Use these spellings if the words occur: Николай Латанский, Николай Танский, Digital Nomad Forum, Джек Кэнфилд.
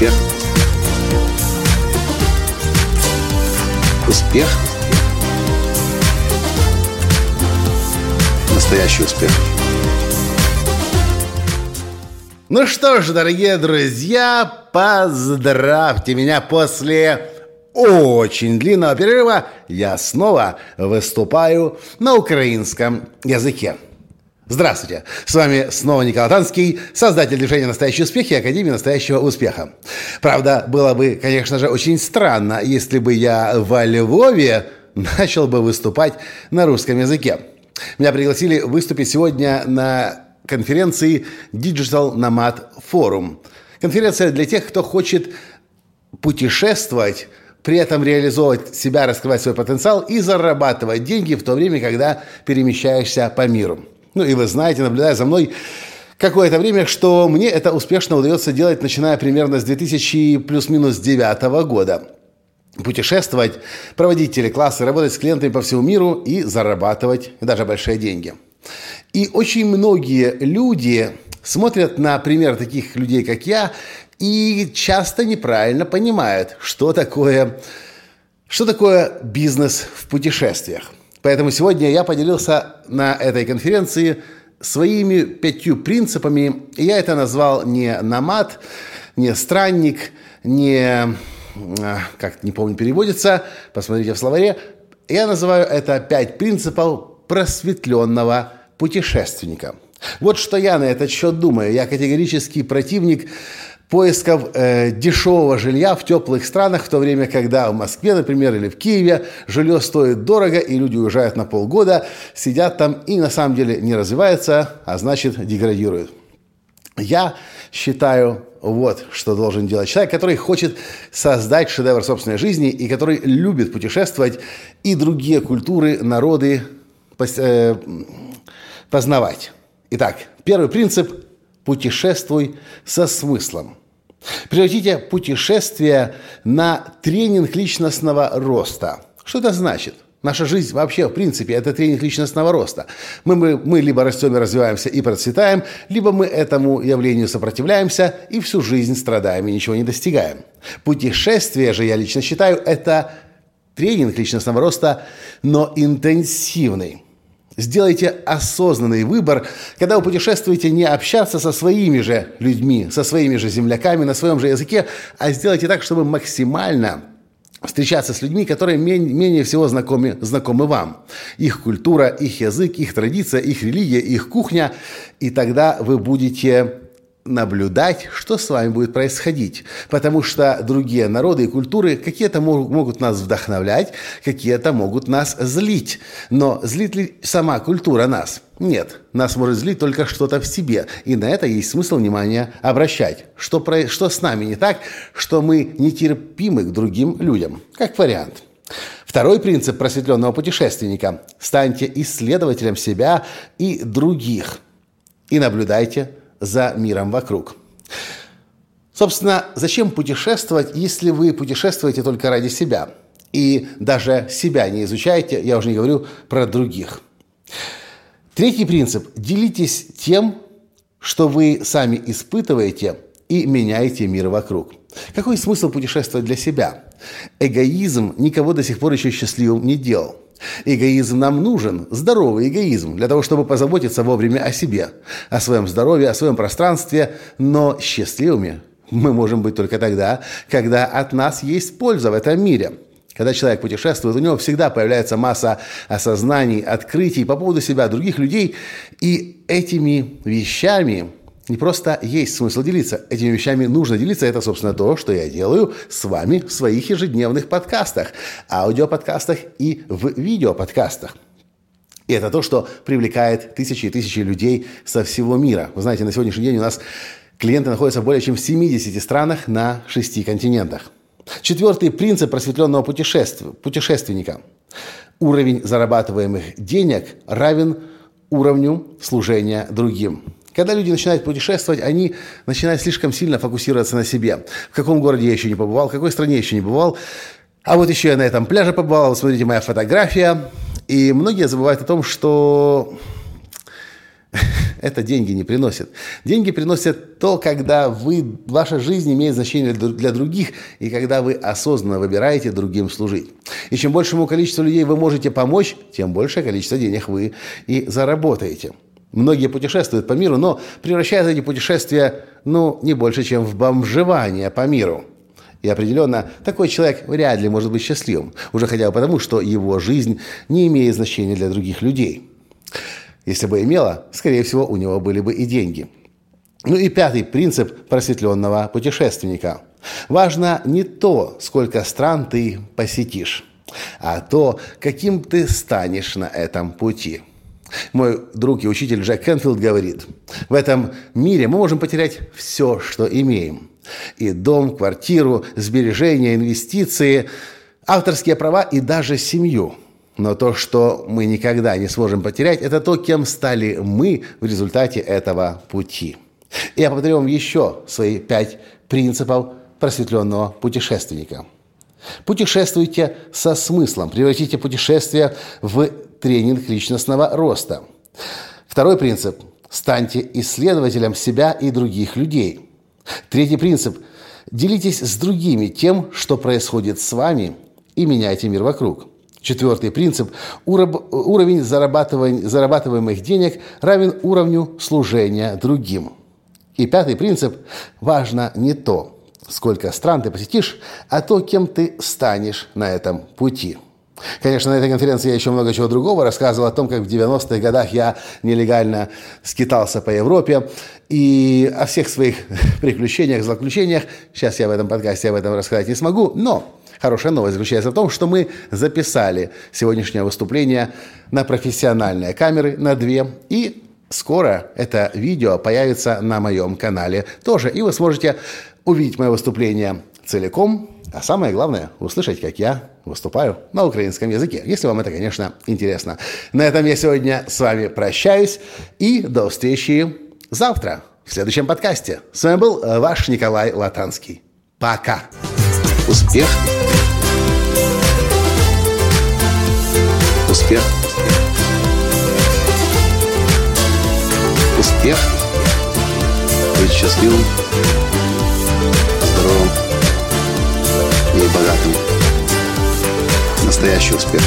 Успех. Успех. Настоящий успех. Ну что ж, дорогие друзья, поздравьте меня после очень длинного перерыва. Я снова выступаю на украинском языке. Здравствуйте, с вами снова Николай Танский, создатель движения «Настоящий успех» и Академии настоящего успеха. Правда, было бы, конечно же, очень странно, если бы я во Львове начал бы выступать на русском языке. Меня пригласили выступить сегодня на конференции Digital Nomad Forum. Конференция для тех, кто хочет путешествовать, при этом реализовывать себя, раскрывать свой потенциал и зарабатывать деньги в то время, когда перемещаешься по миру. Ну и вы знаете, наблюдая за мной какое-то время, что мне это успешно удается делать, начиная примерно с 2000 плюс-минус 2009 года. Путешествовать, проводить телеклассы, работать с клиентами по всему миру и зарабатывать даже большие деньги. И очень многие люди смотрят на пример таких людей, как я, и часто неправильно понимают, что такое бизнес в путешествиях. Поэтому сегодня я поделился на этой конференции своими 5 принципами. Я это назвал не «Номад», не «Странник», не... как, не помню, переводится. Посмотрите в словаре. Я называю это 5 принципов просветленного путешественника. Вот что я на этот счет думаю. Я категорический противник поисков дешевого жилья в теплых странах, в то время, когда в Москве, например, или в Киеве жилье стоит дорого, и люди уезжают на полгода, сидят там и на самом деле не развиваются, а значит деградируют. Я считаю, вот что должен делать человек, который хочет создать шедевр собственной жизни и который любит путешествовать и другие культуры, народы познавать. Итак, первый принцип – путешествуй со смыслом. Превратите путешествие на тренинг личностного роста. Что это значит? Наша жизнь вообще, в принципе, это тренинг личностного роста. Мы либо растем и развиваемся и процветаем, либо мы этому явлению сопротивляемся и всю жизнь страдаем и ничего не достигаем. Путешествие же, я лично считаю, это тренинг личностного роста, но интенсивный. Сделайте осознанный выбор, когда вы путешествуете, не общаться со своими же людьми, со своими же земляками, на своем же языке, а сделайте так, чтобы максимально встречаться с людьми, которые менее всего знакомы вам. Их культура, их язык, их традиция, их религия, их кухня. И тогда вы будете наблюдать, что с вами будет происходить. Потому что другие народы и культуры какие-то могут нас вдохновлять, какие-то могут нас злить. Но злит ли сама культура нас? Нет. Нас может злить только что-то в себе. И на это есть смысл внимания обращать. Что с нами не так, что мы нетерпимы к другим людям. Как вариант. Второй принцип просветленного путешественника. Станьте исследователем себя и других. И наблюдайте за миром вокруг. Собственно, зачем путешествовать, если вы путешествуете только ради себя? И даже себя не изучаете, я уже не говорю про других. Третий принцип. Делитесь тем, что вы сами испытываете, и меняете мир вокруг. Какой смысл путешествовать для себя? Эгоизм никого до сих пор еще счастливым не делал. Эгоизм нам нужен, здоровый эгоизм, для того, чтобы позаботиться вовремя о себе, о своем здоровье, о своем пространстве, но счастливыми мы можем быть только тогда, когда от нас есть польза в этом мире. Когда человек путешествует, у него всегда появляется масса осознаний, открытий по поводу себя, других людей, и этими вещами не просто есть смысл делиться, этими вещами нужно делиться. Это, собственно, то, что я делаю с вами в своих ежедневных подкастах, аудиоподкастах и в видеоподкастах. И это то, что привлекает тысячи и тысячи людей со всего мира. Вы знаете, на сегодняшний день у нас клиенты находятся более чем в 70 странах на 6 континентах. Четвертый принцип просветленного путешественника. Уровень зарабатываемых денег равен уровню служения другим. Когда люди начинают путешествовать, они начинают слишком сильно фокусироваться на себе. В каком городе я еще не побывал, в какой стране я еще не бывал. А вот еще я на этом пляже побывал, вот смотрите, моя фотография. И многие забывают о том, что Это деньги не приносит. Деньги приносят то, когда ваша жизнь имеет значение для других, и когда вы осознанно выбираете другим служить. И чем большему количеству людей вы можете помочь, тем большее количество денег вы и заработаете. Многие путешествуют по миру, но превращают эти путешествия, не больше, чем в бомжевание по миру. И определенно, такой человек вряд ли может быть счастливым, уже хотя бы потому, что его жизнь не имеет значения для других людей. Если бы имела, скорее всего, у него были бы и деньги. И пятый принцип просветленного путешественника. Важно не то, сколько стран ты посетишь, а то, каким ты станешь на этом пути. Мой друг и учитель Джек Кэнфилд говорит: в этом мире мы можем потерять все, что имеем. И дом, квартиру, сбережения, инвестиции, авторские права и даже семью. Но то, что мы никогда не сможем потерять, это то, кем стали мы в результате этого пути. Я повторю вам еще свои 5 принципов просветленного путешественника. Путешествуйте со смыслом. Превратите путешествие в тренинг личностного роста. Второй принцип. Станьте исследователем себя и других людей. Третий принцип. Делитесь с другими тем, что происходит с вами, и меняйте мир вокруг. Четвертый принцип. Уровень зарабатываемых денег равен уровню служения другим. И пятый принцип. Важно не то, сколько стран ты посетишь, а то, кем ты станешь на этом пути. Конечно, на этой конференции я еще много чего другого рассказывал о том, как в 90-х годах я нелегально скитался по Европе, и о всех своих приключениях, злоключениях. Сейчас я в этом подкасте об этом рассказать не смогу, но хорошая новость заключается в том, что мы записали сегодняшнее выступление на профессиональные камеры, на 2, и скоро это видео появится на моем канале тоже, и вы сможете увидеть мое выступление целиком. А самое главное, услышать, как я выступаю на украинском языке, если вам это, конечно, интересно. На этом я сегодня с вами прощаюсь, и до встречи завтра в следующем подкасте. С вами был ваш Николай Латанский. Пока! Успех! Успех! Успех! Быть счастливым, здоровым и богатым. Настоящий успех.